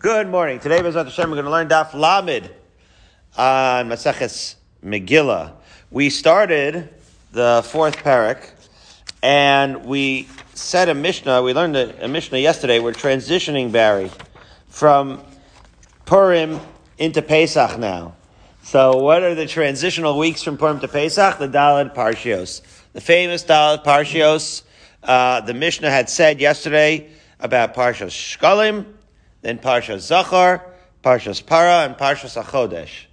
Good morning. Today, Bezrat Hashem, we're going to learn Daf Lamed on Maseches Megillah. We started the fourth parak, and we said a Mishnah. We learned a Mishnah yesterday. We're transitioning, Barry, from Purim into Pesach now. So what are the transitional weeks from Purim to Pesach? The Daled Parshios. The famous Daled Parshios. The Mishnah had said yesterday about Parshas Shkalim, then Parshas Zachar, Parshas Para, and Parshas HaChodesh.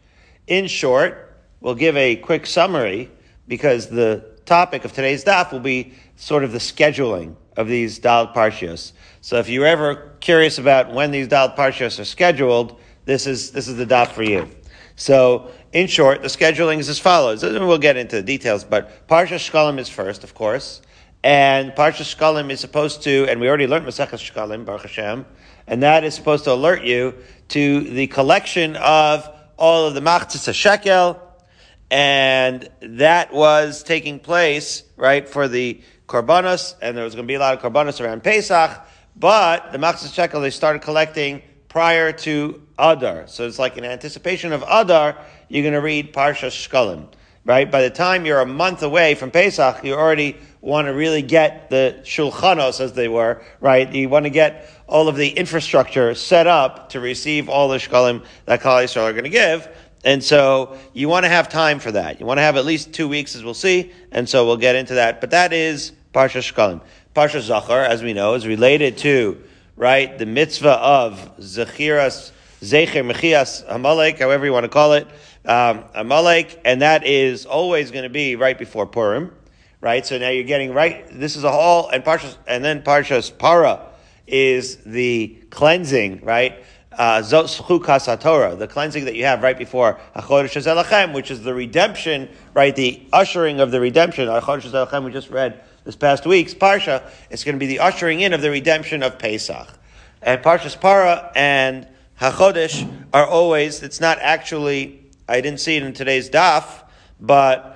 In short, we'll give a quick summary because the topic of today's daf will be sort of the scheduling of these Daled Parshios. So if you're ever curious about when these Daled Parshios are scheduled, this is the daf for you. So in short, the scheduling is as follows. And we'll get into the details, but Parshas Shkalim is first, of course. And Parshas Shkalim is supposed to, and we already learned Maseches Shkalim, Baruch Hashem, and that is supposed to alert you to the collection of all of the Machtzis HaShekel, and that was taking place, right, for the Korbanos, and there was going to be a lot of Korbanos around Pesach, but the Machtzis HaShekel, they started collecting prior to Adar. So it's like in anticipation of Adar, you're going to read Parshas Shkalim, right? By the time you're a month away from Pesach, you already want to really get the shulchanos, as they were, right? You want to get all of the infrastructure set up to receive all the shkalim that Klal Yisrael are going to give. And so you want to have time for that. You want to have at least 2 weeks, as we'll see. And so we'll get into that. But that is Parshas Shkalim. Parshas Zachar, as we know, is related to, right, the mitzvah of Zechiras, Zecher Mechias Amalek, however you want to call it, Amalek. And that is always going to be right before Purim. Right, so now you're getting right. This is a whole, and then Parshas Para is the cleansing, right? Zot Chukas HaTorah, the cleansing that you have right before HaChodesh Hazeh Lachem, which is the redemption, right? The ushering of the redemption. HaChodesh Hazeh Lachem, we just read this past week's Parsha. It's going to be the ushering in of the redemption of Pesach, and Parshas Para and HaChodesh are always. It's not actually. I didn't see it in today's daf, but.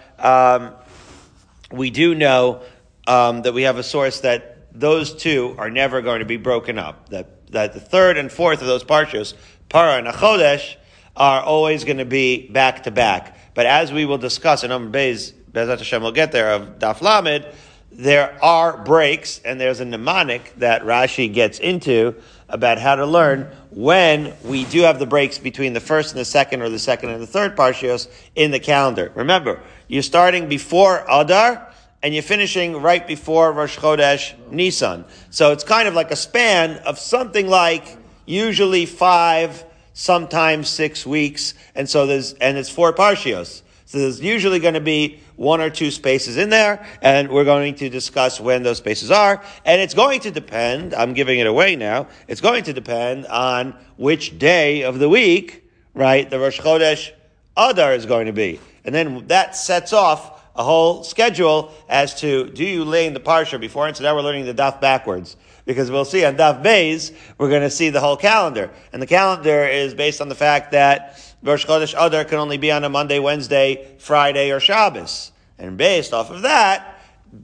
We do know that we have a source that those two are never going to be broken up. That the third and fourth of those parshas, Para and HaChodesh, are always going to be back to back. But as we will discuss in Amar Beis, Bezat Hashem will get there, of Daf Lamed, there are breaks, and there's a mnemonic that Rashi gets into about how to learn when we do have the breaks between the first and the second, or the second and the third parshios in the calendar. Remember, you're starting before Adar, and you're finishing right before Rosh Chodesh Nisan. So it's kind of like a span of something like usually 5, sometimes 6 weeks, and so it's 4 parshios. So there's usually going to be 1 or 2 spaces in there, and we're going to discuss when those spaces are. And it's going to depend, I'm giving it away now, it's going to depend on which day of the week, right, the Rosh Chodesh Adar is going to be. And then that sets off a whole schedule as to, do you lay in the Parsha before? And so now we're learning the Daf backwards, because we'll see on Daf Beis, we're going to see the whole calendar. And the calendar is based on the fact that Rosh Chodesh Adar can only be on a Monday, Wednesday, Friday, or Shabbos. And based off of that,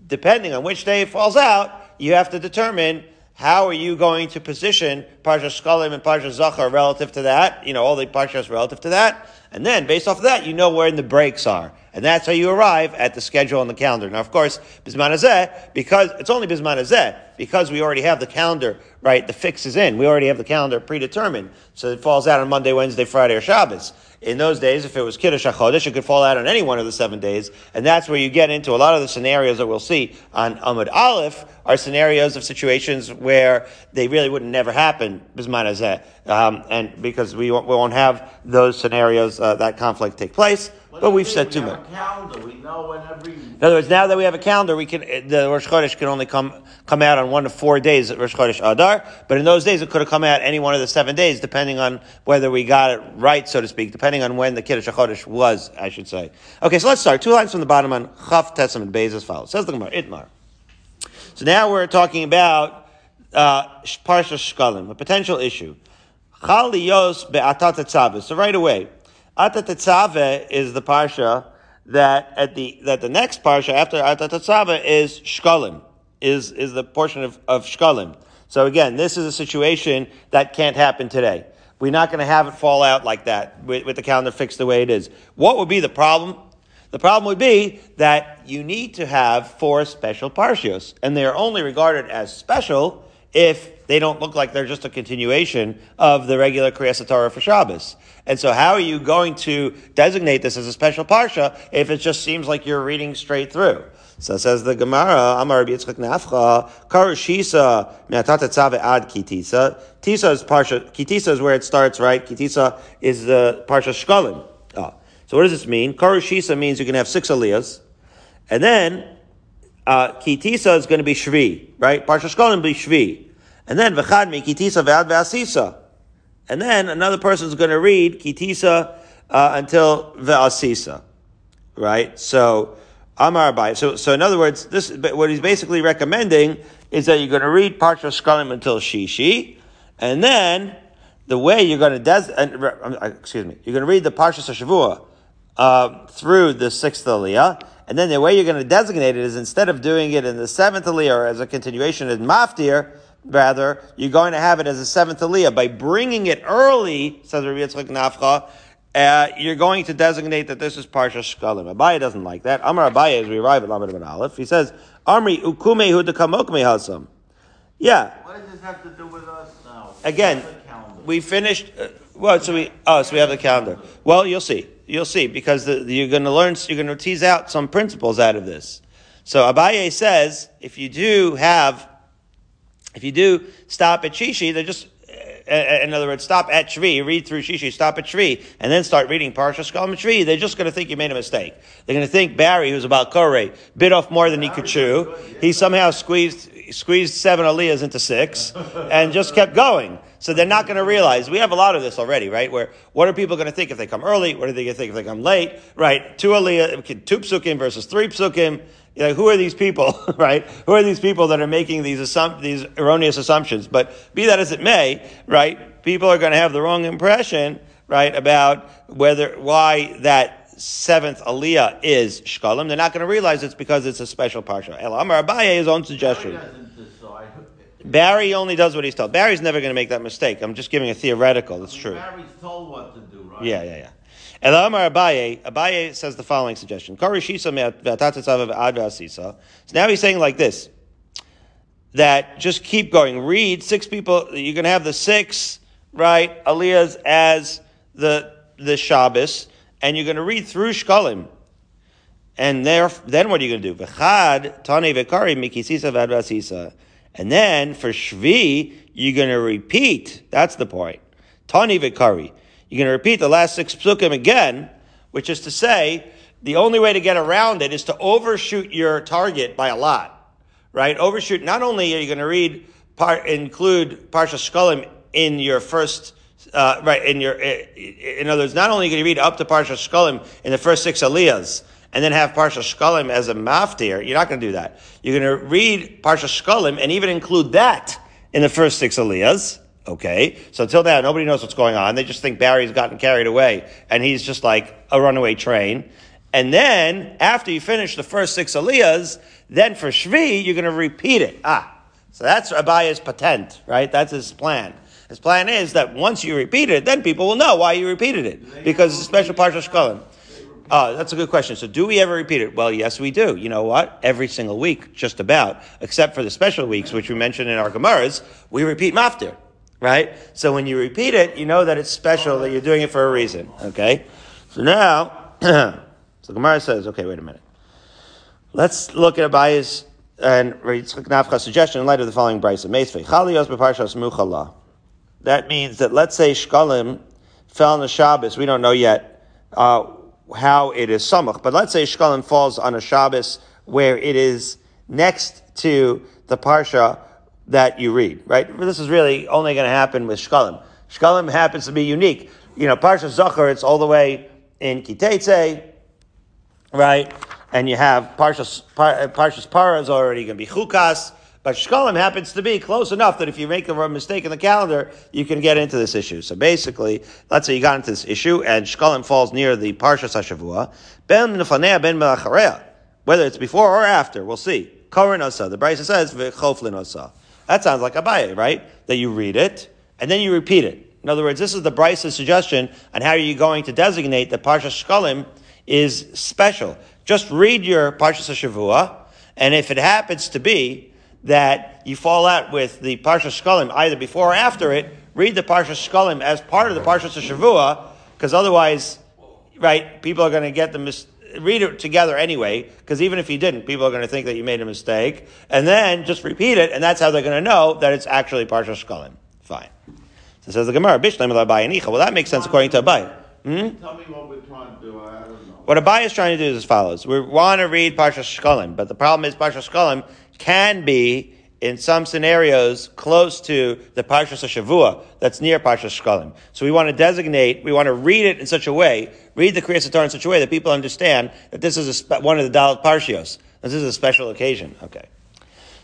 depending on which day it falls out, you have to determine how are you going to position Parshas Shkalim and Parshas Zachar relative to that, all the Parshas relative to that. And then, based off of that, you know where the breaks are. And that's how you arrive at the schedule on the calendar. Now, of course, Bisman Hazeh, because it's only Bisman Hazeh, because we already have the calendar, right? The fix is in. We already have the calendar predetermined. So it falls out on Monday, Wednesday, Friday, or Shabbos. In those days, if it was Kiddush HaChodesh, it could fall out on any one of the 7 days. And that's where you get into a lot of the scenarios that we'll see on Amud Aleph are scenarios of situations where they really would never happen, Bisman Hazeh. And because we won't have those scenarios, that conflict take place. But we've said too much. In other words, now that we have a calendar, the Rosh Chodesh can only come out on 1 of 4 days at Rosh Chodesh Adar. But in those days, it could have come out any one of the 7 days, depending on whether we got it right, so to speak, depending on when the Kiddush HaChodesh was, I should say. Okay, so let's start. 2 lines from the bottom on Chaf Tesam and Beis as follows. Says the Gemara, Itmar. So now we're talking about Parshas Shkalim, a potential issue. Chal Yos be'atat tzaveh. So right away, Atat Tetzaveh is the parsha that the next parsha after Atat Tetzaveh is Shkalim, is the portion of Shkalim. So again, this is a situation that can't happen today. We're not going to have it fall out like that with the calendar fixed the way it is. What would be the problem? The problem would be that you need to have four special parshios, and they are only regarded as special if they don't look like they're just a continuation of the regular Kriyas Torah for Shabbos. And so how are you going to designate this as a special parsha if it just seems like you're reading straight through? So says the Gemara, Amar Rabbi Yitzchak Nafcha, Karushisa me'atata tzave ad kitisa. Tisa is parsha, kitisa is where it starts, right? Kitisa is the parsha Shkalim. So what does this mean? Karushisa means you can have 6 aliyahs. And then, kitisa is going to be shvi, right? Parsha Shkalim will be shvi. And then, v'chad mi kitisa v'ad v'asisa. And then, another person is going to read kitisa, until v'asisa. Right? So, Amar Abai. So in other words, this, what he's basically recommending is that you're going to read Parsha Shkalim until Shishi. And then, the way you're going to, you're going to read the Parsha Shavua through the 6th Aliyah, and then the way you're going to designate it is instead of doing it in the 7th Aliyah or as a continuation in Maftir, rather, you're going to have it as a 7th Aliyah. By bringing it early, says Rabbi Yitzchak Nafcha, you're going to designate that this is Parsha Shkalim. Abaye doesn't like that. Amar Abaye, as we arrive at Lamed Ben Aleph, he says, Amri Ukume Hu Dekamokme Hasam. Yeah. What does this have to do with us now? Again, we finished, so we have the calendar. Well, you'll see. You'll see, because you're going to learn, you're going to tease out some principles out of this. So Abaye says, if you do stop at Shishi, they're just, in other words, stop at Shvi, read through Shishi, stop at Shvi, and then start reading Parsha Shkalim and Shvi, they're just going to think you made a mistake. They're going to think Barry, who's about Koreh, bit off more than he could chew. He somehow squeezed 7 aliyahs into 6 and just kept going. So they're not going to realize, we have a lot of this already, right? Where, what are people going to think if they come early? What are they going to think if they come late? Right? 2 aliyah, 2 psukim versus 3 psukim. You know, who are these people, right? Who are these people that are making these erroneous assumptions? But be that as it may, right? People are going to have the wrong impression, right? About why that 7th aliyah is shkalim. They're not going to realize it's because it's a special parsha. El Amar Abaye, his own suggestion. Barry only does what he's told. Barry's never going to make that mistake. I'm just giving a theoretical. That's true. Barry's told what to do, right? Yeah. El Amar Abaye says the following suggestion. So now he's saying like this, that just keep going. Read 6 people. You're going to have the 6, right, aliyahs as the Shabbos. And you're going to read through Shkalim. And then what are you going to do? V'chad, Tane V'kari, Mikisisa V'advasisa. And then for Shvi, you're going to repeat. That's the point. Tane V'kari. You're going to repeat the last 6 psukim again, which is to say, the only way to get around it is to overshoot your target by a lot. Right? Overshoot. Not only are you going to include Parsha Shkalim in your first in other words, not only can you read up to Parsha Shkalim in the first 6 aliyahs and then have Parsha Shkalim as a maftir, you're not going to do that. You're going to read Parsha Shkalim and even include that in the first 6 aliyahs. Okay. So until now, nobody knows what's going on. They just think Barry's gotten carried away and he's just like a runaway train. And then after you finish the first 6 aliyahs, then for Shvi, you're going to repeat it. So that's Abaye's patent, right? That's his plan. His plan is that once you repeat it, then people will know why you repeated it. Because it's a special Parsha Shkalim. That's a good question. So do we ever repeat it? Well, yes, we do. You know what? Every single week, just about, except for the special weeks, which we mentioned in our Gemaras, we repeat Maftir, right? So when you repeat it, you know that it's special, that you're doing it for a reason, okay? So now, so Gemara says, okay, wait a minute. Let's look at Abaye's and Yitzchak Nafcha's suggestion in light of the following brisa. Meisvei, Chalios beParshas Muchala. That means that, let's say Shkalim fell on the Shabbos. We don't know yet how it is samach, but let's say Shkalim falls on a Shabbos where it is next to the Parsha that you read, right? This is really only going to happen with Shkalim. Shkalim happens to be unique. You know, Parsha Zachar, it's all the way in Kitetse, right? And you have Parsha's Parah is already going to be Chukas. But Shkalim happens to be close enough that if you make a mistake in the calendar, you can get into this issue. So basically, let's say you got into this issue and Shkalim falls near the Parshas HaShavua, ben nefanea ben melachareh, whether it's before or after, we'll see. Korin osa, the Brisa says v'choflin osa. That sounds like Abaye, right? That you read it and then you repeat it. In other words, this is the Bryce's suggestion on how you're going to designate that Parshas Shkalim is special. Just read your Parshas Shavua, and if it happens to be that you fall out with the Parshas Shkalim either before or after it, read the Parshas Shkalim as part of the Parshas Shavua, because otherwise, right, people are going to get the read it together anyway, because even if you didn't, people are going to think that you made a mistake, and then just repeat it, and that's how they're going to know that it's actually Parshas Shkalim. Fine. So says the Gemara, Bishlam Abai Anicha. Well, that makes sense according to Abai. Tell me what we're trying to do. I don't know. What Abai is trying to do is as follows. We want to read Parshas Shkalim, but the problem is Parshas Shkalim can be, in some scenarios, close to the Parshas Shavua that's near Parshas Shkalim. So we want to designate, we want to read it in such a way, read the Kriyas HaTorah in such a way that people understand that this is one of the Dalet Parshios. This is a special occasion. Okay.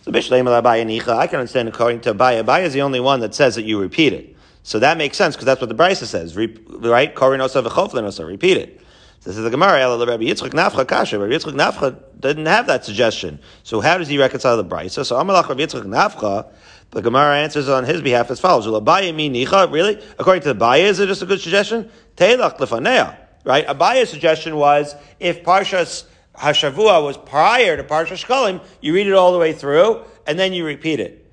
So Bishleim Abai Anicha, I can understand according to Abai. Abai is the only one that says that you repeat it. So that makes sense because that's what the Brisa says, right? Korinosa v'choflinosa, repeat it. This is the Gemara. Rabbi Yitzchak Nafcha Kasha. Rabbi Yitzchak Nafcha didn't have that suggestion. So how does he reconcile the Brisa? So Amalach Rabbi Yitzchak Nafcha, the Gemara answers on his behalf as follows: Really? According to the Baya, is it just a good suggestion? Teilach lefanea, right? Abaya's suggestion was if Parshas Hashavua was prior to Parshas Shkalim, you read it all the way through and then you repeat it.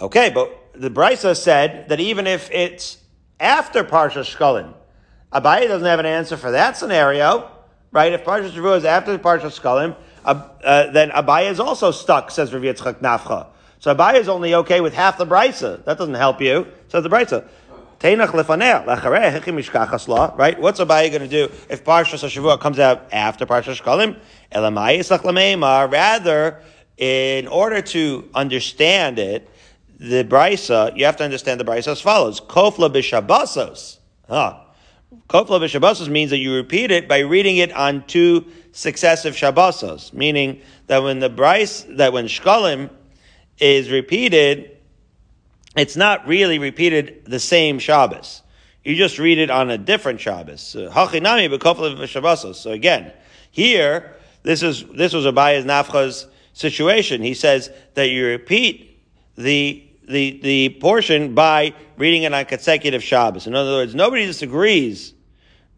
Okay, but the Brisa said that even if it's after Parshas Shkalim, Abaye doesn't have an answer for that scenario, right? If Parshas Shavua is after Parshas Shkalim, then Abaye is also stuck, says Rav Yitzchak Nafcha. So Abaye is only okay with half the Brisa. That doesn't help you, says the Brisa. Teinach lefaneh, lachareh hechim mishkachas la, right? What's Abaye going to do if Parshas Shavua comes out after Parshas Shkalim? Elamai yislach lameimah. Rather, in order to understand it, the Brisa, you have to understand the Brisa as follows. Kofla b'shabasos. Kofla b'shabasos means that you repeat it by reading it on two successive shabasos, meaning that when the Brisa, that when Shkalim is repeated, it's not really repeated the same Shabbos. You just read it on a different Shabbos. Hachinami b'kofla b'shabasos. So again, here, this was Abaye Nafcha's situation. He says that you repeat the portion by reading it on consecutive Shabbos. In other words, nobody disagrees,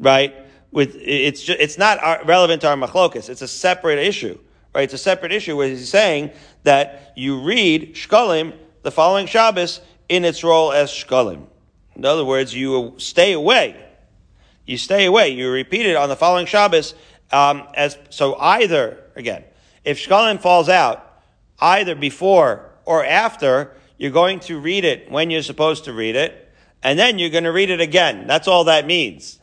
right? With it's not relevant to our machlokas. It's a separate issue, right? It's a separate issue where he's saying that you read Shkalim the following Shabbos in its role as Shkalim. In other words, you stay away. You stay away. You repeat it on the following Shabbos. Either again, if Shkalim falls out either before or after, you're going to read it when you're supposed to read it, and then you're going to read it again. That's all that means.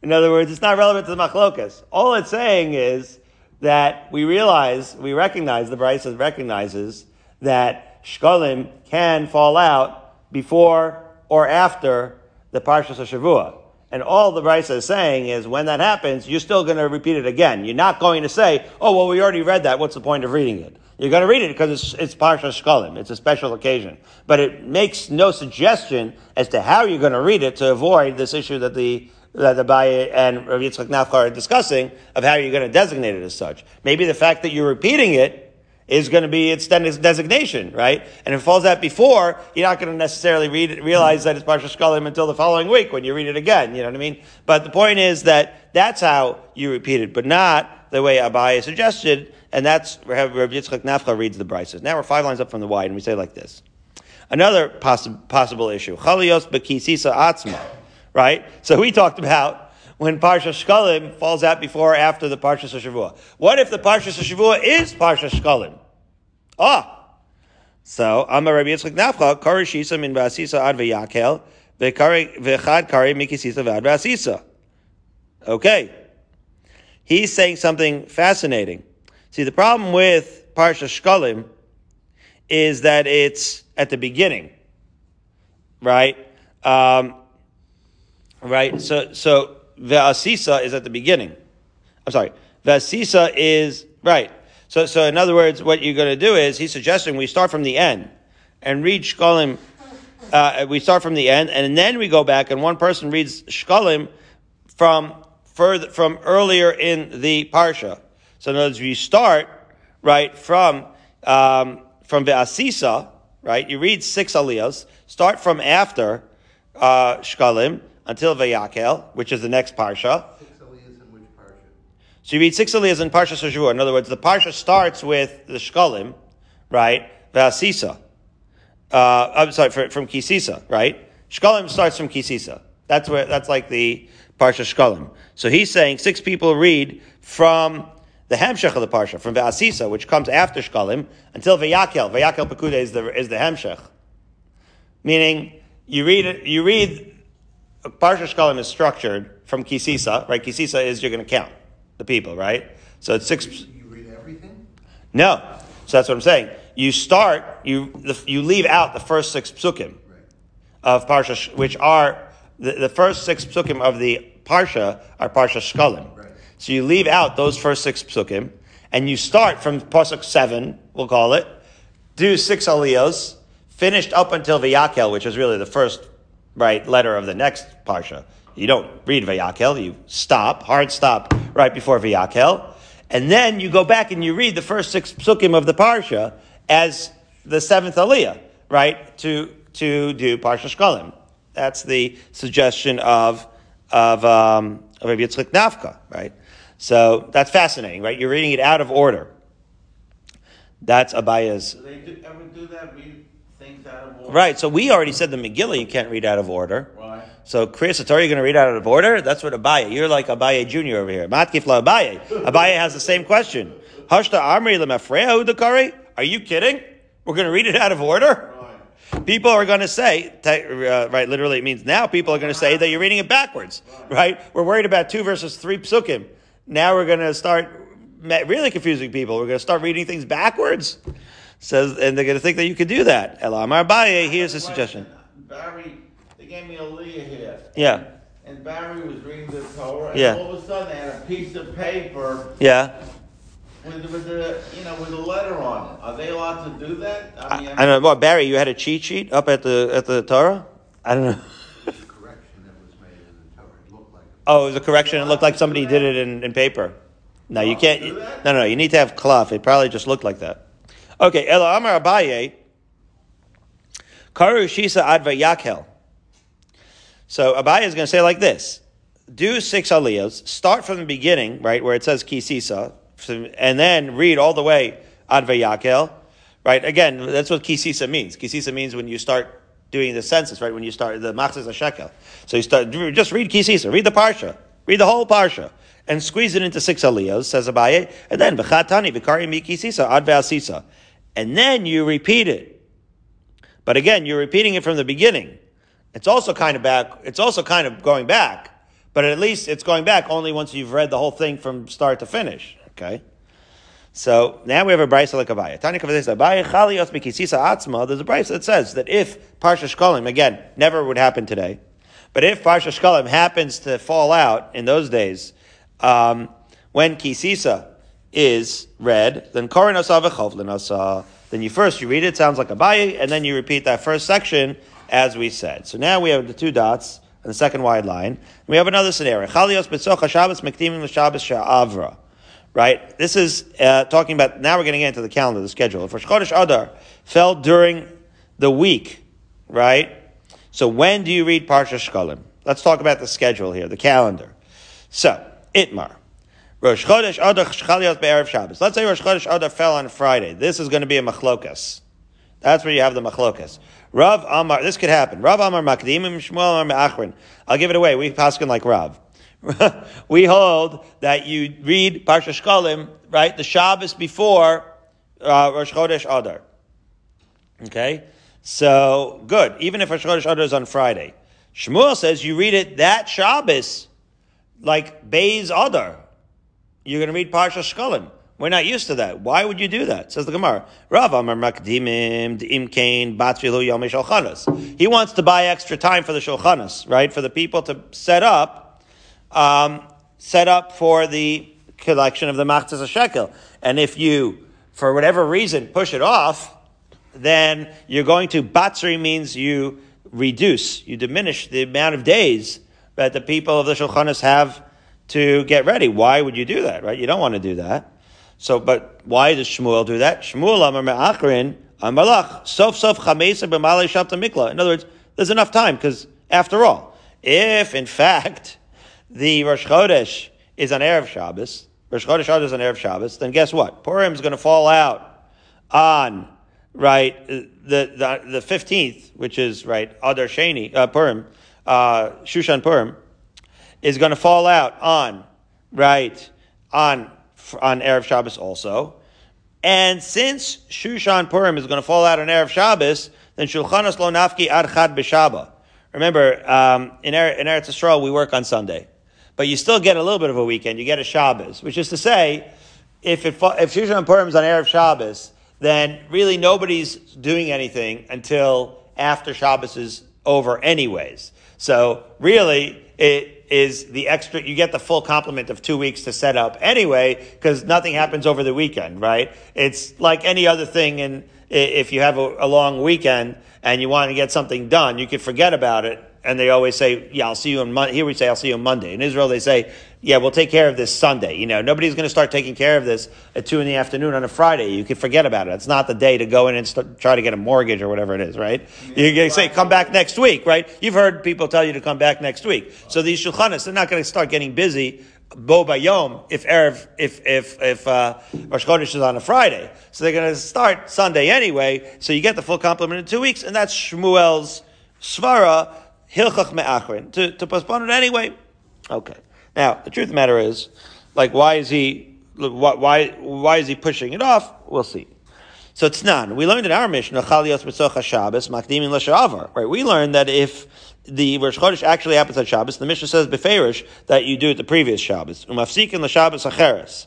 In other words, it's not relevant to the machlokas. All it's saying is that the Brisa recognizes that Shkalim can fall out before or after the Parshas Shavua. And all the Brisa is saying is when that happens, you're still going to repeat it again. You're not going to say, oh, well, we already read that. What's the point of reading it? You're going to read it because it's Parshas Shkalim. It's a special occasion. But it makes no suggestion as to how you're going to read it to avoid this issue that the Abaye and Rav Yitzchak Nafcha are discussing of how you're going to designate it as such. Maybe the fact that you're repeating it is going to be its designation, right? And if it falls out before, you're not going to necessarily realize that it's Parshas Shkalim until the following week when you read it again, you know what I mean? But the point is that that's how you repeat it, but not the way Abaye suggested, and that's where Rav Yitzchak Nafcha reads the Brises. Now we're 5 lines up from the wide, and we say like this. Another possible issue, Chalios b'kisisa atzma, right? So we talked about when Parshas Shkalim falls out before or after the Parshas Shavua. What if the Parshas Shavua is Parshas Shkalim? So Amar Rabbi Yitzchak Nafcha, Kari Shisa min Vasisa ad V'yakel, V'chad Kari Mikisisa v'ad Vasisa. Okay. He's saying something fascinating. See, the problem with Parshas Shkalim is that it's at the beginning, right? So Vasisa is at the beginning. I'm sorry. Vasisa is, right. So in other words, what you're going to do is, he's suggesting we start from the end and read Shkalim. We start from the end and then we go back and one person reads Shkalim from earlier in the Parsha. So in other words, you start, right, from Vasisa, right? You read 6 aliyahs, start from after, shkalim until Vayakel, which is the next parsha. So you read six aliyahs in Parsha Shavua. In other words, the parsha starts with the shkalim, right? Vasisa. From Kisisa, right? Shkalim starts from Kisisa. That's like the Parsha Shkalim. So he's saying six people read from the Hemshech of the Parsha, from Vasisa, which comes after Shkalim, until Vayakel. Vayakel Pekude is the Hemshech. Meaning, you read Parsha Shkalim is structured from Kisisa, right? Kisisa is you're going to count the people, right? So it's six. You read everything? No. So that's what I'm saying. You leave out the first six psukim of Parsha, which are the first six psukim of the Parsha are Parsha Shkalim. Right. So you leave out those first six psukim, and you start from Pasuk 7, we'll call it, do six aliyos, finished up until Vayakel, which is really the first letter of the next Parsha. You don't read Vayakel, you stop, hard stop, right before Vayakel. And then you go back and you read the first six psukim of the Parsha as the seventh aliyah, right, to do Parsha Shkalim. That's the suggestion of Rabbi Yitzchak Nafka, right? So that's fascinating, right? You're reading it out of order. That's Abaya's. Do they ever do that? Read things out of order? Right, so we already said the Megillah you can't read out of order. Why? So Kriyas HaTorah, you're going to read out of order? That's what Abaya. You're like Abaya Jr. over here. Matkif la Abaya. Abaya has the same question. Hashta Amri lemafrehu dekari? Are you kidding? We're going to read it out of order? People are going to say, literally it means now people are going to say that you're reading it backwards, right? We're worried about 2 verses 3 psukim. Now we're going to start really confusing people. We're going to start reading things backwards. Says, and they're going to think that you could do that. El Amar Abaye, here's a suggestion. Barry, they gave me a leah here. Yeah. And Barry was reading the Torah, and all of a sudden they had a piece of paper. Yeah. With a letter on it. Are they allowed to do that? I don't know. Well, Barry, you had a cheat sheet up at the Torah? I don't know. It was a correction that was made in the Torah. It looked like it. Oh, it was a correction. It looked like somebody did it in paper. No, you can't. No. You need to have cloth. It probably just looked like that. Okay. Ela Amar Abaye. Karu Shisa Adva Yakel. So Abaye is going to say like this. Do six aliyahs. Start from the beginning, right, where it says Kisisa. And then read all the way ad Vayakel, right? Again, that's what Kisisa means. Kisisa means when you start doing the census, right? When you start the Machzis HaShekel. So you start, just read Kisisa, read the Parsha, read the whole Parsha, and squeeze it into six aliyos, says Abaye, and then V'chatani V'kari Mi Kisisa ad V'asisa. And then you repeat it. But again, you're repeating it from the beginning. It's also kind of back, it's also kind of going back, but at least it's going back only once you've read the whole thing from start to finish. Okay, so now we have a brayso like Abaye. Tanya Kavadesa Abaye Chalios Mikisisa Atzma. There's a brayso that says that if Parsha Shkalim, again, never would happen today, but if Parsha Shkalim happens to fall out in those days when Kisisa is read, then Korin Asa V'Chovlin Asa. Then you read it, sounds like Abaye, and then you repeat that first section as we said. So now we have the two dots and the second wide line. We have another scenario. Chalios B'Tzocha Shabbos Mektimim L'Shabbos She'Avra. Right? This is talking about, now we're going to get into the calendar, the schedule. If Rosh Chodesh Adar fell during the week, right? So when do you read Parsha Shkalim? Let's talk about the schedule here, the calendar. So, Itmar. Rosh Chodesh Adar Chaliot Be'erev Shabbos. Let's say Rosh Chodesh Adar fell on Friday. This is going to be a machlokas. That's where you have the machlokas. Rav Amar, this could happen. Rav Amar Makdimim Shmuel Amar Me'achrin. I'll give it away. We paskin like Rav. We hold that you read Parsha Shkalim, right, the Shabbos before Rosh Chodesh Adar. Okay? So, good. Even if Rosh Chodesh Adar is on Friday. Shmuel says you read it that Shabbos, like Beis Adar. You're going to read Parsha Shkalim. We're not used to that. Why would you do that? Says the Gemara. Rav Amar Makdimim D'Im Kain Batvilu Yomei Shulchanos. He wants to buy extra time for the Shulchanos, right, for the people to set up for the collection of the Machzis HaShekel. And if you, for whatever reason, push it off, then you're going to, Batzri means you reduce, you diminish the amount of days that the people of the Shulchanos have to get ready. Why would you do that, right? You don't want to do that. So, but why does Shmuel do that? Shmuel Amar Me'achrin Amalach Sof Sof Chamesa B'malei Shabta Mikla. In other words, there's enough time because After all, if in fact the Rosh Chodesh is on Erev Shabbos, Rosh Chodesh Adar is on Erev Shabbos, then guess what? Purim is going to fall out on the 15th, which is Adar Sheni Purim, Shushan Purim is going to fall out on Erev Shabbos also. And since Shushan Purim is going to fall out on Erev Shabbos, then Shulchanos lo nafki ad chad b'Shabbat. Remember, in Eretz Yisrael we work on Sunday, but you still get a little bit of a weekend. You get a Shabbos, which is to say, if Shushan Purim is on Erev Shabbos, then really nobody's doing anything until after Shabbos is over, anyways. So really, it is the extra. You get the full complement of 2 weeks to set up anyway, because nothing happens over the weekend, right? It's like any other thing, and if you have a long weekend and you want to get something done, you could forget about it. And they always say, yeah, I'll see you on Monday. Here we say, I'll see you on Monday. In Israel, they say, yeah, we'll take care of this Sunday. You know, nobody's going to start taking care of this at 2 p.m. on a Friday. You can forget about it. It's not the day to go in and try to get a mortgage or whatever it is, right? You can say, come back next week, right? You've heard people tell you to come back next week. So these shulchanos, they're not going to start getting busy bo bayom if Rosh Chodesh is on a Friday. So they're going to start Sunday anyway. So you get the full complement in 2 weeks, and that's Shmuel's svara. Hilchach me'achrin to postpone it anyway. Okay. Now the truth of the matter is, why is he pushing it off? We'll see. So Tznan, we learned in our Mishnah Chalios B'Soch HaShabbos Makdimin L'Shavar. Right. We learned that if the Rosh Chodesh actually happens on Shabbos, the Mishnah says beferish that you do it the previous Shabbos. Umafsikin L'Shabbos Acheres.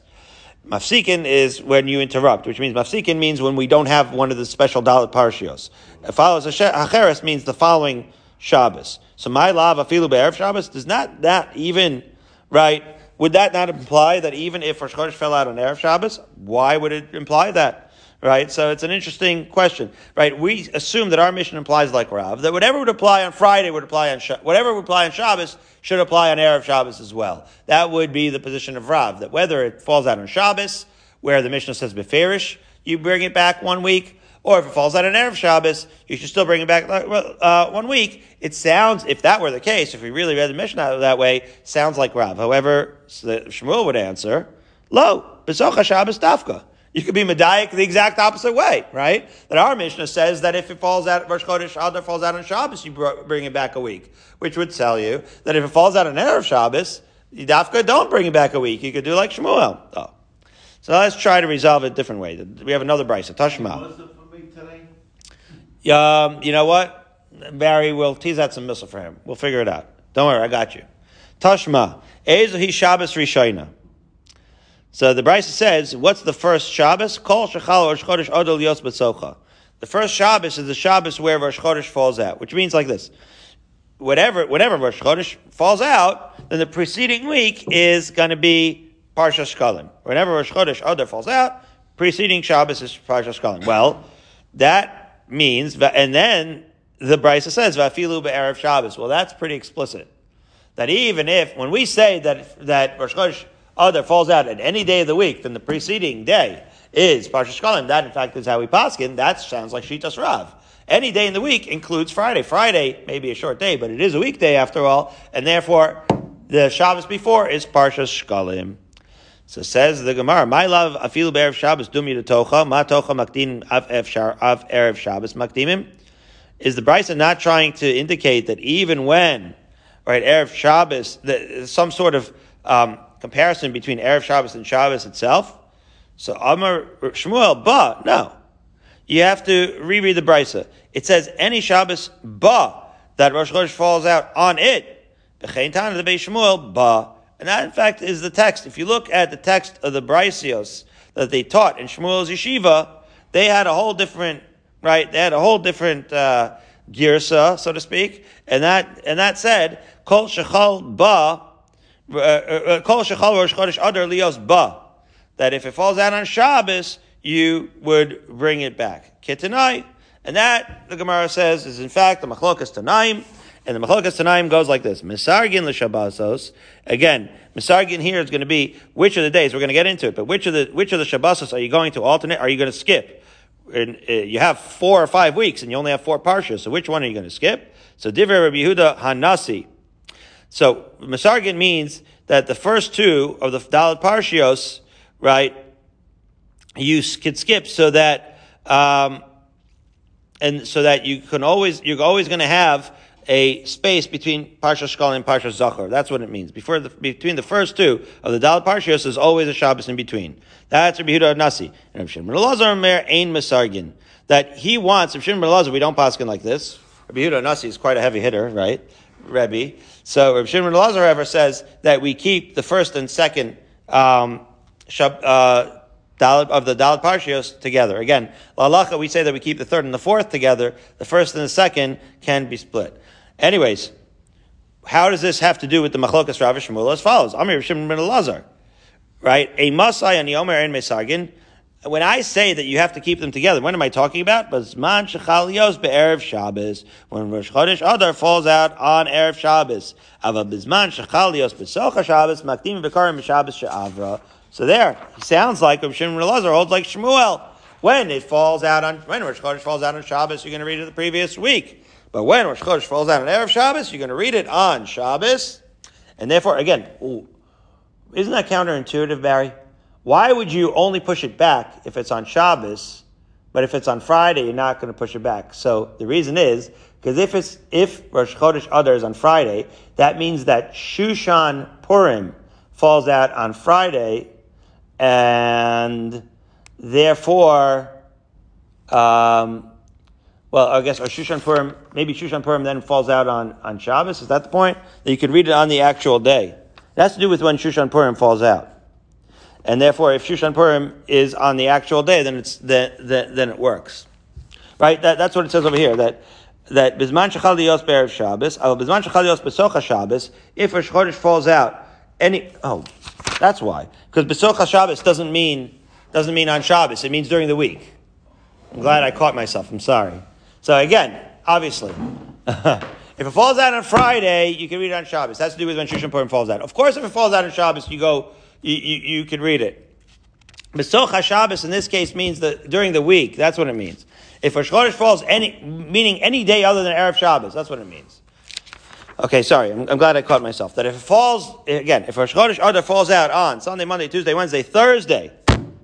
Mafsikin is when you interrupt, which means mafsikin means when we don't have one of the special dalit parshios. Follows Acheres means the following Shabbos. So my lav afilu be'erev Shabbos, does not that even, right, would that not imply that even if Rosh Chodesh fell out on Erev Shabbos, why would it imply that, right? So it's an interesting question, right? We assume that our mission implies like Rav, that whatever would apply on Friday would apply on whatever would apply on Shabbos should apply on Erev Shabbos as well. That would be the position of Rav, that whether it falls out on Shabbos, where the Mishnah says beferish, you bring it back 1 week, or if it falls out on Erev Shabbos, you should still bring it back 1 week. It sounds, if that were the case, if we really read the Mishnah that way, sounds like Rav. However, Shmuel would answer, Lo, b'socha Shabbos dafka. You could be medayik the exact opposite way, right? That our Mishnah says that if it falls out, Rosh Chodesh Adar falls out on Shabbos, you bring it back a week, which would tell you that if it falls out on Erev Shabbos, dafka don't bring it back a week. You could do like Shmuel. Oh. So let's try to resolve it a different way. We have another brisa, Tashma. You know what, Barry, we'll tease out some missile for him. We'll figure it out. Don't worry, I got you. Tashma, Ezohi Shabbos Rishayna. So the Brisa says, what's the first Shabbos? Kol shechal Rosh Chodesh Adar Lios B'Socha. The first Shabbos is the Shabbos where Rosh Chodesh falls out, which means like this. Whenever Rosh Chodesh falls out, then the preceding week is going to be Parsha Shkalim. Whenever Rosh Chodesh Adar falls out, preceding Shabbos is Parsha Shkalim. Well, that means, and then the Brisa says, "Vafilu be'erev Shabbos." Well, that's pretty explicit. That even if, when we say that Rosh Chodesh Adar falls out at any day of the week, then the preceding day is Parsha Shkalim. That, in fact, is how we paskin. That sounds like Shitas Rav. Any day in the week includes Friday. Friday may be a short day, but it is a weekday after all, and therefore the Shabbos before is Parsha Shkalim. So says the Gemara, my love, afilu be'erev Shabbos, dumi tocha, ma tocha makdim av erev Shabbos makdimim. Is the Brisa not trying to indicate that even when, right, erev Shabbos, some sort of comparison between erev Shabbos and Shabbos itself? So Amar Shmuel, ba, no. You have to reread the Brisa. It says, any Shabbos, ba, that Rosh Chodesh falls out on it. B'chein tana debei Shmuel, ba. And that, in fact, is the text. If you look at the text of the Braisios that they taught in Shmuel's yeshiva, they had a whole different, right? They had a whole different girsa, so to speak. And that said, Kol shechal ba, Kol shechal Rosh Chodesh Adar lios ba, that if it falls out on Shabbos, you would bring it back. Ketanai, and that the Gemara says is in fact the machlokas Tanaim. And the Machlokas Tanaim goes like this. Misargin l'Shabbosos. Again, Misargin here is going to be which of the days. We're going to get into it, but which of the Shabbosos are you going to alternate? Are you going to skip? you have 4 or 5 weeks and you only have 4 parshas, so which one are you going to skip? So Divrei Rabbi Yehuda Hanasi. So Masargin means that the first 2 of the Dalet Parshios, right, you could skip so that, and so that you can always, you're always going to have a space between Parshas Shkalim and Parshas Zachor. That's what it means. Between the first 2 of the Dalet Parshios, there's always a Shabbos in between. That's Rabbi Yehuda Hanasi. And Rav Shimon bar Elazar Omer Ein Masargin. That he wants, Rav Shimon bar Elazar, we don't paskin like this. Rabbi Yehuda Hanasi is quite a heavy hitter, right? Rebbe. So Rabbi Shimon bar Elazar, however, says that we keep the first and second of the Dalet Parshios together. Again, Lalacha, we say that we keep the third and the fourth together. The first and the second can be split. Anyways, how does this have to do with the Machlokas Rav Shmuel? As follows. Amir Rav Shimon bar Elazar, right? A Masai and Yomer and Mesargin. When I say that you have to keep them together, what am I talking about? Bazman shechal yos be'erev Shabbos. When Rosh Chodesh Adar falls out on Erev Shabbos. Ava bizman shechal yos be'socha Shabbos makdim v'karim Shabbos she'avra. So there, he sounds like Rav Shimon bar Elazar holds like Shmuel. When Rosh Chodesh falls out on Shabbos, you're going to read it the previous week. But when Rosh Chodesh falls out on Erev Shabbos, you're going to read it on Shabbos. And therefore, again, isn't that counterintuitive, Barry? Why would you only push it back if it's on Shabbos, but if it's on Friday, you're not going to push it back? So the reason is, because if Rosh Chodesh Adar is on Friday, that means that Shushan Purim falls out on Friday, and therefore, Shushan Purim then falls out on Shabbos. Is that the point? That you could read it on the actual day. It has to do with when Shushan Purim falls out. And therefore, if Shushan Purim is on the actual day, then then it works, right? That's what it says over here. That Bizman Shechal Yos Be'erev Shabbos, Bizman Shechal Yos Besocha Shabbos. If Rosh Chodesh falls out, that's why, because Besocha Shabbos doesn't mean on Shabbos. It means during the week. I'm glad I caught myself. I'm sorry. So again, obviously. If it falls out on Friday, you can read it on Shabbos. That's to do with when Shushan Purim falls out. Of course, if it falls out on Shabbos, you could read it. Besocha Shabbos in this case means that during the week. That's what it means. If Rosh Chodesh falls any day other than Erev Shabbos, that's what it means. Okay, sorry. I'm glad I caught myself. That if Rosh Chodesh Adar falls out on Sunday, Monday, Tuesday, Wednesday, Thursday,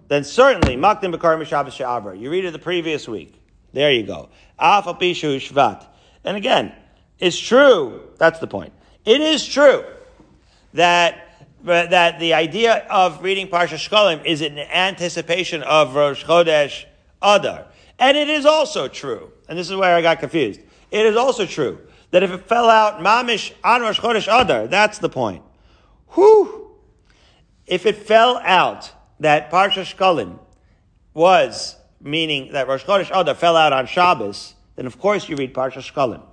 then certainly Makdim B'Karim Shabbos She'avra. You read it the previous week. There you go. Af Al Pi Shehu Shvat. And again, it's true. That's the point. It is true that the idea of reading Parshas Shkalim is in anticipation of Rosh Chodesh Adar. And it is also true, and this is where I got confused, it is also true that if it fell out Mamish on Rosh Chodesh Adar, that's the point. If it fell out that Parshas Shkalim was, meaning that Rosh Chodesh Adar fell out on Shabbos, then of course you read Parshas Shkalim,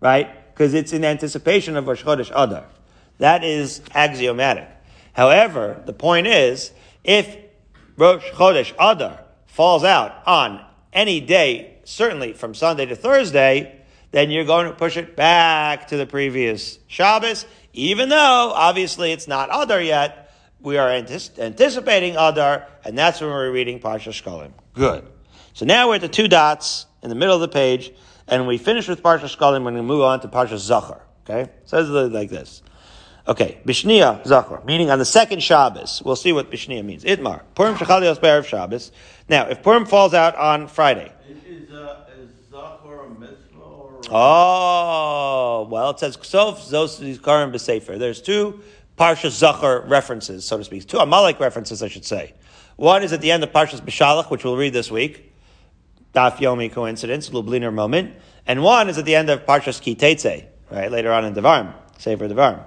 right? Because it's in anticipation of Rosh Chodesh Adar. That is axiomatic. However, the point is, if Rosh Chodesh Adar falls out on any day, certainly from Sunday to Thursday, then you're going to push it back to the previous Shabbos, even though, obviously, it's not Adar yet. We are anticipating Adar, and that's when we're reading Parshas Shkalim. Good. So now we're at the 2 dots in the middle of the page, and we finish with Parshas Shkalim, and we're going to move on to Parshas Zachor. Okay? It says it like this. Okay, Bishniya Zachor, meaning on the second Shabbos. We'll see what Bishniya means. Itmar, Purim Shechal Yos Be'erev Shabbos. Now, if Purim falls out on Friday. Is Zachor a mitzvah? It says Ksof Zos Karim B'Sefer. There's 2 Parshas Zachor references, so to speak. 2 Amalek references, I should say. One is at the end of Parshas B'Shalach, which we'll read this week. Daf Yomi coincidence, Lubliner moment. And one is at the end of Parshas Ki Tetzei, right, later on in Devarim, Sefer Devarim.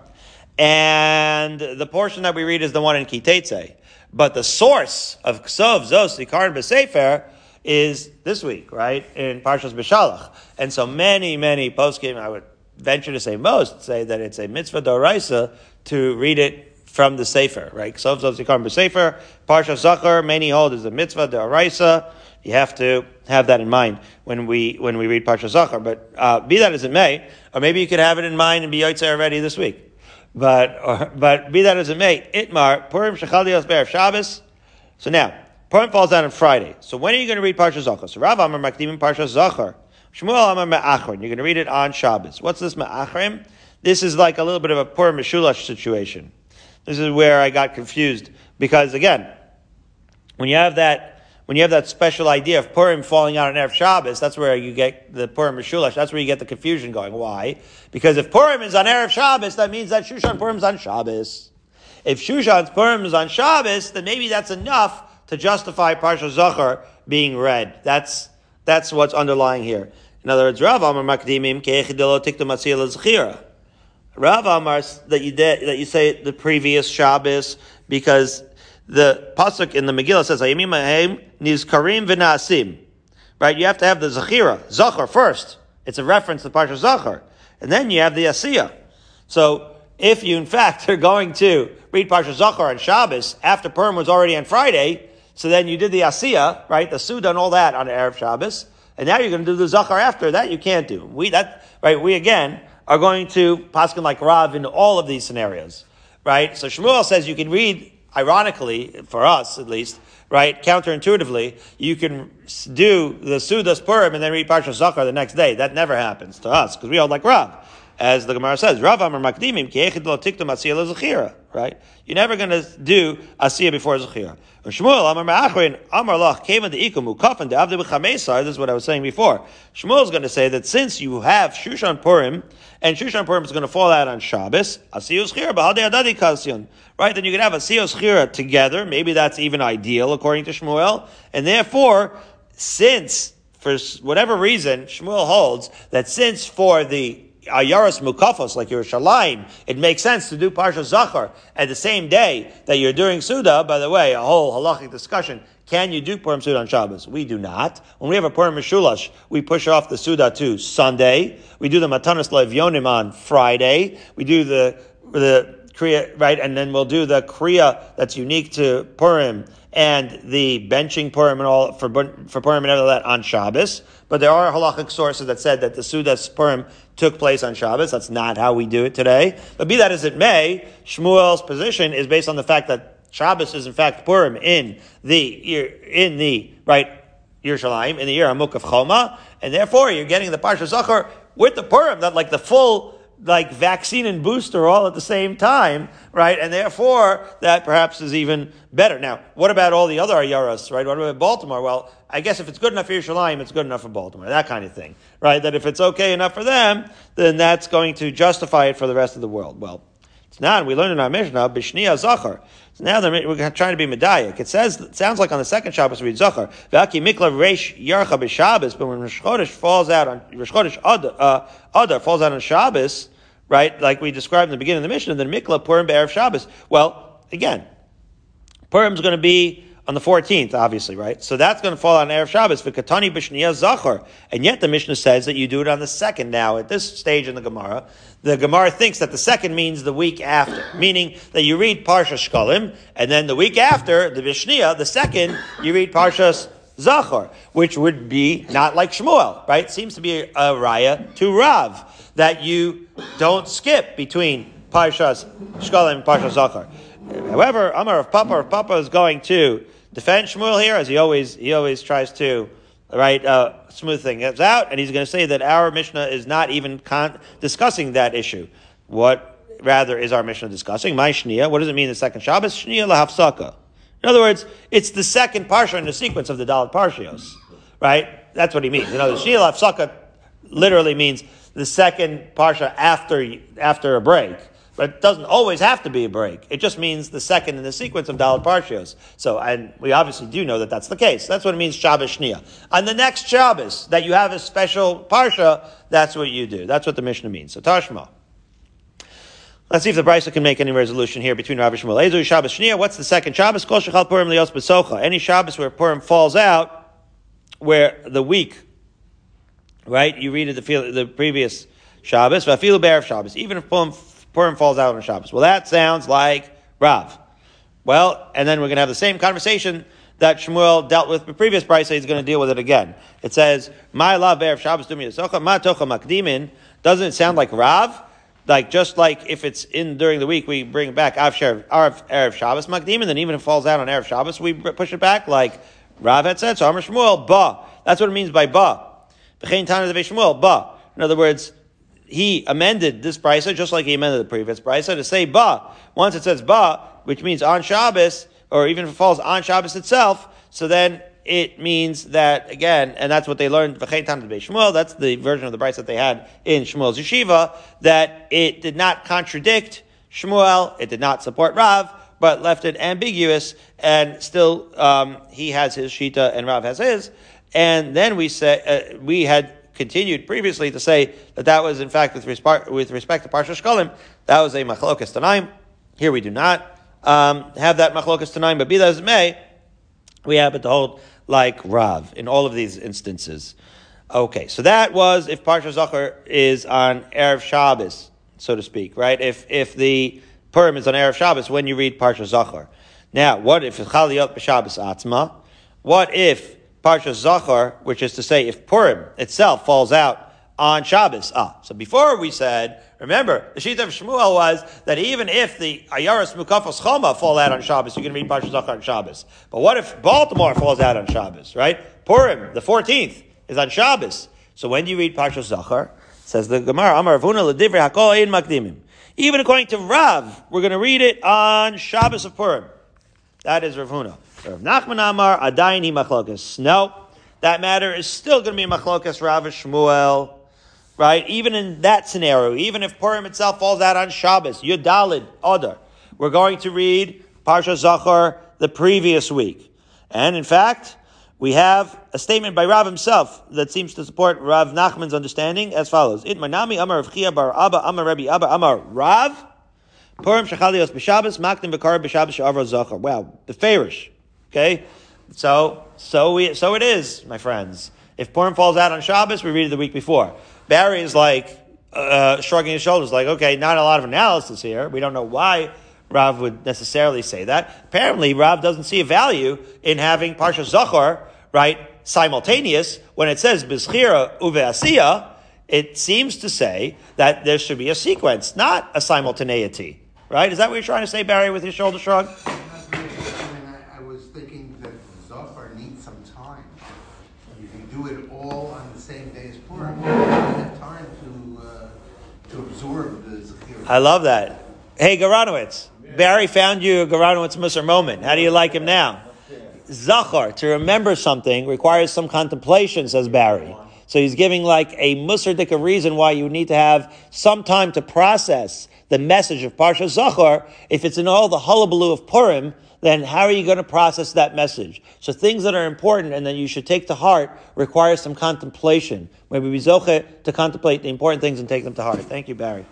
And the portion that we read is the one in Ki Tetzei. But the source of Ksov Zos Zikaron B'Sefer is this week, right? In Parshas B'Shalach. And so many, many poskim, I would venture to say most, say that it's a mitzvah d'oraisa to read it from the Sefer, right? Ksov Zos Zikaron B'Sefer, Parshas Zachor, many hold is a mitzvah d'oraisa. You have to have that in mind when we read Parshas Zachor. But be that as it may, or maybe you could have it in mind and be yotzei already this week. But be that as it may, Itmar, Purim Shechal Yos Be'erev Shabbos. So now, Purim falls out on Friday. So when are you going to read Parsha Zachar? So Rav Amar Makdimim Parsha Zachar. Shmuel Amar Me'achrim. You're going to read it on Shabbos. What's this Me'achrim? This is like a little bit of a Purim Meshulash situation. This is where I got confused because again, when you have that special idea of Purim falling out on Erev Shabbos, that's where you get the Purim Meshulash. That's where you get the confusion going. Why? Because if Purim is on Erev Shabbos, that means that Shushan Purim's on Shabbos. If Shushan's Purim is on Shabbos, then maybe that's enough to justify Parsha Zachar being read. That's what's underlying here. In other words, Rav Amar Makdimim Ke'echidelo Tiktu Matzil L'Zechira. Rav Amar that you say the previous Shabbos because the pasuk in the Megillah says, "Hayimim hahem nizkarim v'naasim." Right? You have to have the zechira, zachar first. It's a reference to Parsha Zachar, and then you have the asiyah. So, if you in fact are going to read Parsha Zachar on Shabbos after Purim was already on Friday, so then you did the asiyah, right? The suda and all that on Erev Shabbos, and now you're going to do the zachar after that. You can't do We again are going to paskin like Rav in all of these scenarios, right? So Shmuel says you can read. Ironically, for us at least, right, counterintuitively, you can do the Sudas Purim and then read Parsha Zachar the next day. That never happens to us, because we all like Rav. As the Gemara says, Rav Amar Makdimim, ki echid lo tiktum asiyah l'zechira, right? You're never going to do asiyah before zechira. Shmuel, Amar Me'achrin, Amar Lach, Kevan de'ikum, Ukafan de'avde b'chamesar, this is what I was saying before. Shmuel's going to say that since you have Shushan Purim, and Shushan Purim is going to fall out on Shabbos, asiyah zechira b'hadei adadi kasyon, right? Then you can have asiyah zechira together, maybe that's even ideal according to Shmuel, and therefore, since, for whatever reason, Shmuel holds that since for the Ayaras Mukafos, like Yerushalayim, it makes sense to do Parsha Zachar at the same day that you're doing Suda. By the way, a whole halachic discussion. Can you do Purim Suda on Shabbos? We do not. When we have a Purim Meshulash, we push off the Suda to Sunday. We do the Matanos Le'Vyonim on Friday. We do the Kriya, right? And then we'll do the Kriya that's unique to Purim and the benching Purim and all for Purim and all that on Shabbos. But there are halachic sources that said that the Sudas Purim took place on Shabbos. That's not how we do it today. But be that as it may, Shmuel's position is based on the fact that Shabbos is in fact Purim in the right Yerushalayim, in the year Amuk of Choma, and therefore you're getting the Parsha Zachar with the Purim, not like the full vaccine and booster all at the same time, right? And therefore, that perhaps is even better. Now, what about all the other Ayaras, right? What about Baltimore? Well, I guess if it's good enough for Yerushalayim, it's good enough for Baltimore, that kind of thing, right? That if it's okay enough for them, then that's going to justify it for the rest of the world. Well, it's not. We learned in our Mishnah, Bishniya Zachar. So now we're trying to be Medayik. It sounds like on the second Shabbos we read Zachar. V'aki Mikla Reish Yarcha b'Shabbos, but when Rosh Chodesh Adar falls out on Shabbos, right, like we described in the beginning of the Mishnah, then Mikla Purim B'Erev Shabbos. Well, again, Purim's going to be on the 14th, obviously, right? So that's going to fall on Erev Shabbos, V'Katani B'Shniyah Zachar. And yet the Mishnah says that you do it on the second now. At this stage in the Gemara thinks that the second means the week after, meaning that you read Parsha Shkalim, and then the week after, the B'Shniyah, the second, you read Parsha Zachar, which would be not like Shmuel, right? Seems to be a raya to Rav, that you don't skip between Parsha Shkalim and Parsha Zachar. However, Amar of Papa is going to defend Shmuel here, as he always tries to, right, smooth things out, and he's going to say that our Mishnah is not even discussing that issue. What rather is our Mishnah discussing? My Shniya. What does it mean? The second Shabbos Shniya lahafsaka. In other words, it's the second parsha in the sequence of the Dalet Parshios, right? That's what he means. You know, the Shniya lahafsaka literally means the second parsha after a break. But it doesn't always have to be a break. It just means the second in the sequence of Dalet Parshios. So, and we obviously do know that that's the case. That's what it means, Shabbos Shniya. On the next Shabbos, that you have a special Parsha, that's what you do. That's what the Mishnah means. So, Tashma. Let's see if the Brisa can make any resolution here between Rav and Shmuel. Ezu Shabbos Shniya, what's the second Shabbos? Kol shechal Purim lios b'socha. Any Shabbos where Purim falls out, where the week, right? You read it the previous Shabbos. Vafilu b'erev Shabbos. Even if Purim falls out on Shabbos. Well, that sounds like Rav. Well, and then we're going to have the same conversation that Shmuel dealt with the previous brisa. He's going to deal with it again. It says, "My love, Erev Shabbos, Dumi Yasocha, Ma Tocha Makdimin." Doesn't it sound like Rav? like just like if it's in during the week, we bring back Erev Shabbos Makdim, and then even if it falls out on Erev Shabbos, we push it back, like Rav had said. So Amar Shmuel, ba. That's what it means by ba. B'chein Tana Devei Shmuel, ba. In other words, he amended this brisa just like he amended the previous brisa to say ba. Once it says ba, which means on Shabbos, or even if it falls on Shabbos itself, so then it means that, again, and that's what they learned, V'chein Tana Devei Shmuel, that's the version of the brisa that they had in Shmuel's yeshiva, that it did not contradict Shmuel, it did not support Rav, but left it ambiguous, and still he has his shita and Rav has his. And then we say we had continued previously to say that that was in fact with respect to Parsha Shkolim, that was a machlokas tanaim. Here we do not have that machlokas tanaim, but be that as it may, we happen to hold like Rav in all of these instances. Okay, so that was if Parsha Zohar is on Erev Shabbos, so to speak, right? If the Purim is on Erev Shabbos when you read Parsha Zohar. Now, what if Chaliyot b'Shabbos Atzma? What if Parsha Zohar, which is to say if Purim itself falls out on Shabbos? So before we said, remember, the Shita of Shmuel was that even if the Ayaras Mukafos Choma fall out on Shabbos, you're going to read Parsha Zohar on Shabbos. But what if Baltimore falls out on Shabbos, right? Purim, the 14th, is on Shabbos. So when do you read Parsha Zohar? Says the Gemara, Amar Rav Huna L'divrei Hakol Ein Makdimim. Even according to Rav, we're going to read it on Shabbos of Purim. That is Rav Huna. Rav Nachman Amar, Adayin Hi Machlokas. No, that matter is still going to be Machlokas Rav Shmuel, right? Even in that scenario, even if Purim itself falls out on Shabbos, Yudalid Adar, we're going to read Parsha Zohar the previous week. And in fact, we have a statement by Rav himself that seems to support Rav Nachman's understanding as follows. Itmanami Amar Rav Chia Bar Abba Amar Rebbe Abba Amar Rav Purim Shechalios B'Shabbos Makdim V'Kar B'Shabbos She'avra Zohar. Wow, the Farish. Okay? So it is, my friends. If Purim falls out on Shabbos, we read it the week before. Barry is like shrugging his shoulders, like, okay, not a lot of analysis here. We don't know why Rav would necessarily say that. Apparently, Rav doesn't see a value in having Parsha Zohar, right, simultaneous. When it says B'Zchira Uve'Asiya, it seems to say that there should be a sequence, not a simultaneity, right? Is that what you're trying to say, Barry, with your shoulder shrug? I was thinking that Zohar needs some time. If you do it all on the same day as Purim, you don't have time to absorb the Zechira. I love that. Hey, Goranowitz. Yeah. Barry found you a Goranowitz Musar moment. How do you like him now? Yeah. Zohar, to remember something, requires some contemplation, says Barry. So he's giving like a Musardika reason why you need to have some time to process the message of Parsha Zohar. If it's in all the hullabaloo of Purim, then how are you going to process that message? So things that are important and that you should take to heart require some contemplation. Maybe we zoche to contemplate the important things and take them to heart. Thank you, Barry.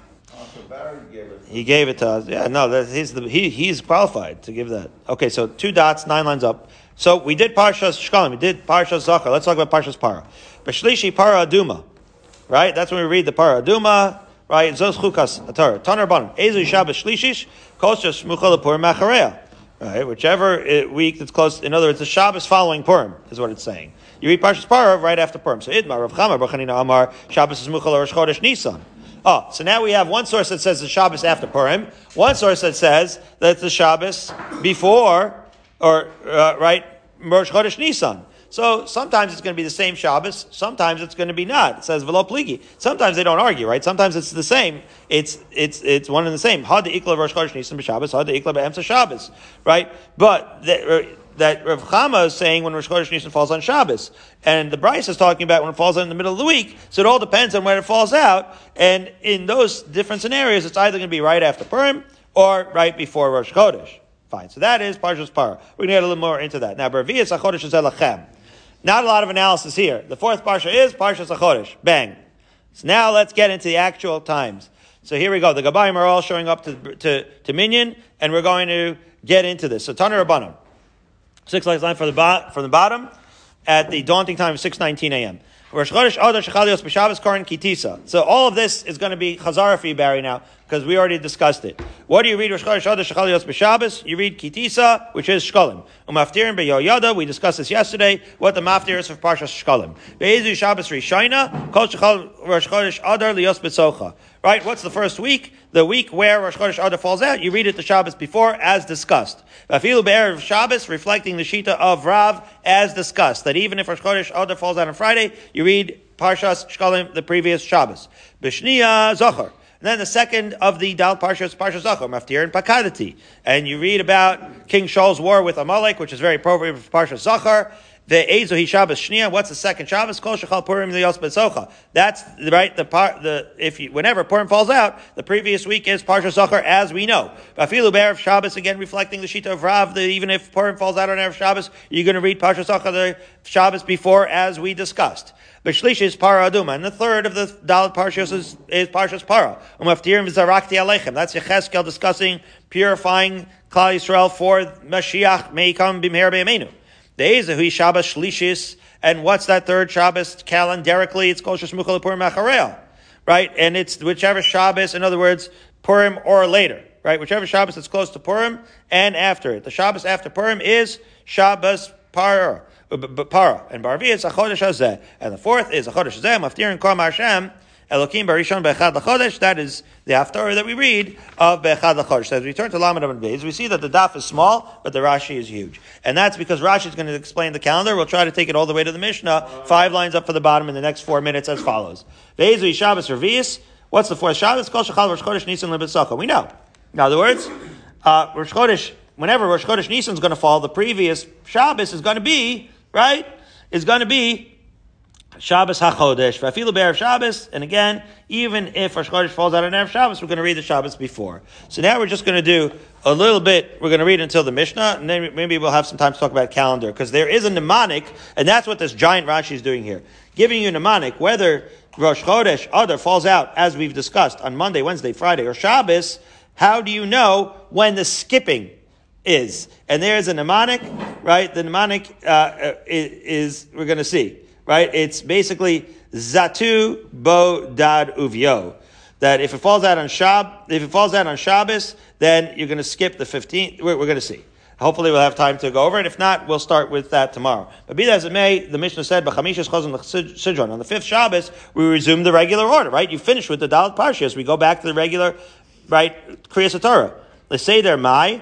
So Barry gave it. He gave it to us. Yeah, no, he's qualified to give that. Okay, so 2 dots, 9 lines up. So we did Parsha Shkolim, we did Parsha Zohar. Let's talk about Parsha's Parah. B'shlishi Parah Aduma, right? That's when we read the Parah Aduma, right? Zos Chukas Torah. Taner Banim. Ezu Yisha B'shlishish Kosher Shmucha L'Purim Machareya. Right? Whichever week that's close. In other words, the Shabbos following Purim is what it's saying. You read Parsha's Parah right after Purim. So Idma Rav Chama Bar Chanina Amar Shabbos is Muchal Rosh Chodesh Nisan. So now we have one source that says the Shabbos after Purim, one source that says that the Shabbos before, or right, Rosh Chodesh Nisan. So sometimes it's going to be the same Shabbos, sometimes it's going to be not. It says V'lo Pligi. Sometimes they don't argue, right? Sometimes it's the same. It's one and the same. Had ikla Rosh Chodesh Nisan b'Shabbos, had ikla b'Emtza Shabbos, right? But that Rav Chama is saying when Rosh Chodesh Nisan falls on Shabbos. And the Bryce is talking about when it falls out in the middle of the week. So it all depends on where it falls out. And in those different scenarios, it's either going to be right after Purim or right before Rosh Chodesh. Fine. So that is Parsha's Parah. We're going to get a little more into that. Now, Bervias HaChodesh is Elachem. Not a lot of analysis here. The 4th Parsha is Parsha's HaChodesh. Bang. So now let's get into the actual times. So here we go. The Gabayim are all showing up to Minyan, and we're going to get into this. So Taner Rabbanim. 6 lines from the bottom, at the daunting time of 6:19 a.m. Rosh Chodesh Adar Shechalios B'Shabbos Koren Kitisa. So all of this is going to be Chazara for you, Barry, now, because we already discussed it. What do you read Rosh Chodesh Adar Shechalios B'Shabbos? You read Kitisa, which is Shkolim. Umaftirin B'Yoyada, we discussed this yesterday, what the maftir is for Parsha Shkolim. B'Ezu Shabbos Rishayna, Kol Shechal Rosh Chodesh Adar Lios B'Tzocha. Right? What's the first week? The week where Rosh Chodesh Adar falls out, you read it the Shabbos before, as discussed. Afilu b'erev Shabbos, reflecting the Shita of Rav, as discussed. That even if Rosh Chodesh Adar falls out on Friday, you read Parshas Shkalim the previous Shabbos. B'shniya Zohar. And then the second of the Dal Parshas, Parshas Zohar, Maftir and Pakadati. And you read about King Shaul's war with Amalek, which is very appropriate for Parshas Zohar. The Ezohi Shabbos Shnia. What's the second Shabbos? Kol Shechal Purim Liyos Besocha. That's right. Whenever Purim falls out, the previous week is Parshas Zohar, as we know. Afilu b'erev Shabbos, again reflecting the Shita of Rav. Even if Purim falls out on erev Shabbos, you're going to read Parshas Zohar the Shabbos before, as we discussed. B'shlish is Para Aduma, and the third of the Dalit Parshas is Parshas Para. Umaftirim v'zarakti aleichem. That's Yecheskel discussing purifying Klal Yisrael for Mashiach may come b'mher b'yamenu. The Ezehi Shabbos Shlishis, and what's that third Shabbos calendarically? It's Kol Shesmucha L'Purim Acharei, right? And it's whichever Shabbos, in other words, Purim or later, right? Whichever Shabbos that's close to Purim and after it. The Shabbos after Purim is Shabbos Para, and Barvi is Achodesh Hazeh, and the fourth is Achodesh Hazeh Maftirin Kol Ma'Hashem Elokim Barishon Be'echad L'Chodesh. That is the haftarah that we read of Be'echad L'Chodesh. So as we turn to Lamed Amud Beis, we see that the daf is small, but the Rashi is huge. And that's because Rashi is going to explain the calendar. We'll try to take it all the way to the Mishnah, 5 lines up for the bottom in the next 4 minutes as follows. Be'ezu Shabbos Revius. What's the fourth Shabbos? Kol Shechal Rosh Chodesh Nisan L'Besocha. We know. In other words, Rosh Chodesh, whenever Rosh Chodesh Nisan is going to fall, the previous Shabbos is going to be, right? Is going to be Shabbos HaChodesh, V'afilu b'erev Shabbos, and again, even if Rosh Chodesh falls out on erev Shabbos, we're going to read the Shabbos before. So now we're just going to do a little bit, we're going to read until the Mishnah, and then maybe we'll have some time to talk about calendar, because there is a mnemonic, and that's what this giant Rashi is doing here. Giving you a mnemonic, whether Rosh Chodesh Adar falls out, as we've discussed, on Monday, Wednesday, Friday, or Shabbos, how do you know when the skipping is? And there is a mnemonic, right? The mnemonic is we're going to see. Right? It's basically Zatu Bo Dad Uvyo. That if it falls out on Shabbos, then you're going to skip the 15th. We're going to see. Hopefully we'll have time to go over it. If not, we'll start with that tomorrow. But be that as it may, the Mishnah said, B'chamishes Chazon Sidron. On the 5th Shabbos, we resume the regular order, right? You finish with the Dalit Parshas. We go back to the regular, right, Kriyas HaTorah. Let's say there, Mai.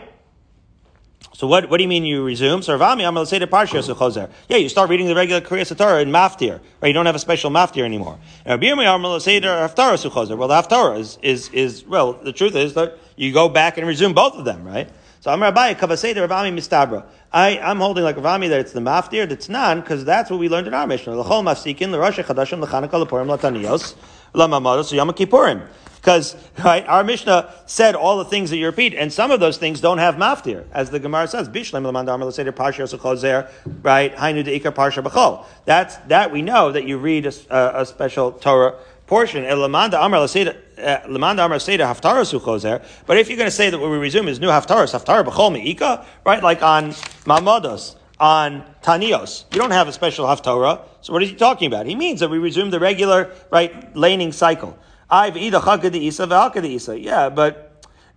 So what do you mean you resume? So Ravami, I'm going to say the Parshas Chozer. Yeah, you start reading the regular Kriyas HaTorah in Maftir, right? You don't have a special Maftir anymore. And Rabbi Yirmiyah, I'm going to say the Haftarah Chozer. Well, the Haftarah is the truth is that you go back and resume both of them, right? So I'm Rabbi Kavasei the Ravami Mistabra. I'm holding like Ravami that it's the Maftir, that's Nan, because that's what we learned in our Mishnah. L'chol Mafsikin, l'Rosh Chodeshim, l'Chanukah, l'Purim, l'Taniyos, l'Mamados, Yom Kippurim. Because, right, our Mishnah said all the things that you repeat, and some of those things don't have maftir, as the Gemara says. Bishlem l'mandarma l'seder parshas chozer, right? Hainu deikar parsha b'chol. That we know that you read a special Torah portion. L'mandarma l'seder haftaras chozer. But if you're going to say that what we resume is new haftarah b'chol me'ika, right? Like on ma'amados, on Tanios. You don't have a special haftarah. So what is he talking about? He means that we resume the regular, right, laning cycle. Yeah, but in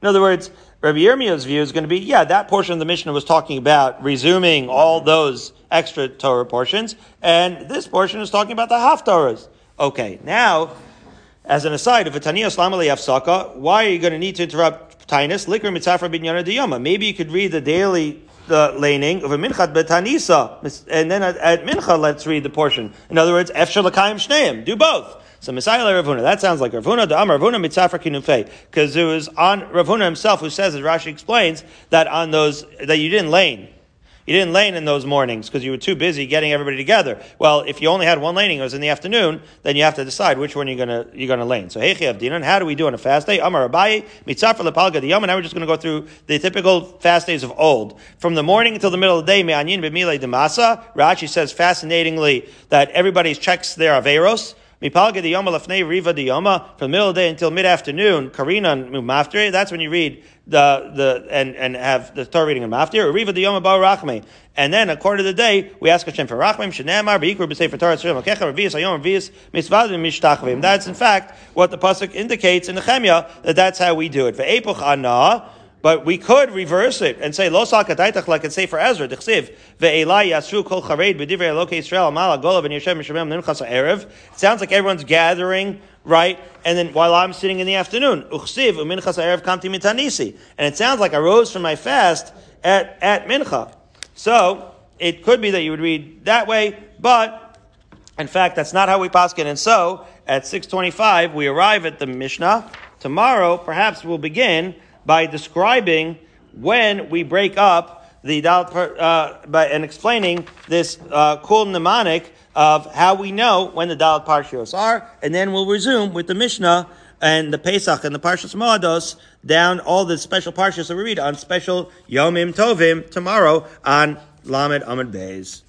other words, Rabbi Yirmiyah's view is going to be, yeah, that portion of the Mishnah was talking about resuming all those extra Torah portions, and this portion is talking about the haftarahs. Okay, now, as an aside, why are you going to need to interrupt Tainus? Maybe you could read the daily laning of a minchat betanisa, and then at mincha, let's read the portion. In other words, efshar l'kayim shneim, do both. So Misayla Ravuna, that sounds like Ravuna, the Amar Ravuna Mitzafra Kinufei. Because it was on Ravuna himself who says, as Rashi explains, that on those, that you didn't lane. You didn't lane in those mornings because you were too busy getting everybody together. Well, if you only had one laning, it was in the afternoon, then you have to decide which one you're gonna lane. So Heichi Avdinan, how do we do on a fast day? Amar Abaye, Mitzafra Lepalga Diyom, and now we're just gonna go through the typical fast days of old. From the morning until the middle of the day, Me'anyin B'milei Demasa, Rashi says fascinatingly that everybody checks their averos. Mipalga de Yoma Lafne Riva de Yoma, from the middle of the day until mid-afternoon, Karina Maftir, that's when you read the and have the Torah reading of Maftir, Riva de Yoma Bao Rachme. And then a quarter of the day, we ask Hashem for Rachmim, Shanamar, Bikru B'Sefer for Torah Srim, Kecha, Revis, Ayom, Revis, Misvadim, Mishtachvim. That's in fact what the Pasuk indicates in the Nehemiah, that's how we do it. For Epoch Anah. But we could reverse it and say, Los HaKadaitach, like it say for Ezra, Dichsiv, Ve'elai Yasru Kol Chareid, B'divrei Elokei Yisrael, Amala Golov, and Yeshem Mishamem Nimchas HaErev. It sounds like everyone's gathering, right? And then while I'm sitting in the afternoon, and it sounds like I rose from my fast at mincha. So it could be that you would read that way, but in fact, that's not how we paskin. And so at 6:25, we arrive at the Mishnah. Tomorrow, perhaps we'll begin by describing when we break up the and explaining this cool mnemonic of how we know when the Dalet Parshios are, and then we'll resume with the Mishnah and the Pesach and the Parshas Moedos, down all the special Parshas that we read on special Yomim Tovim tomorrow on Lamed Amud Beis.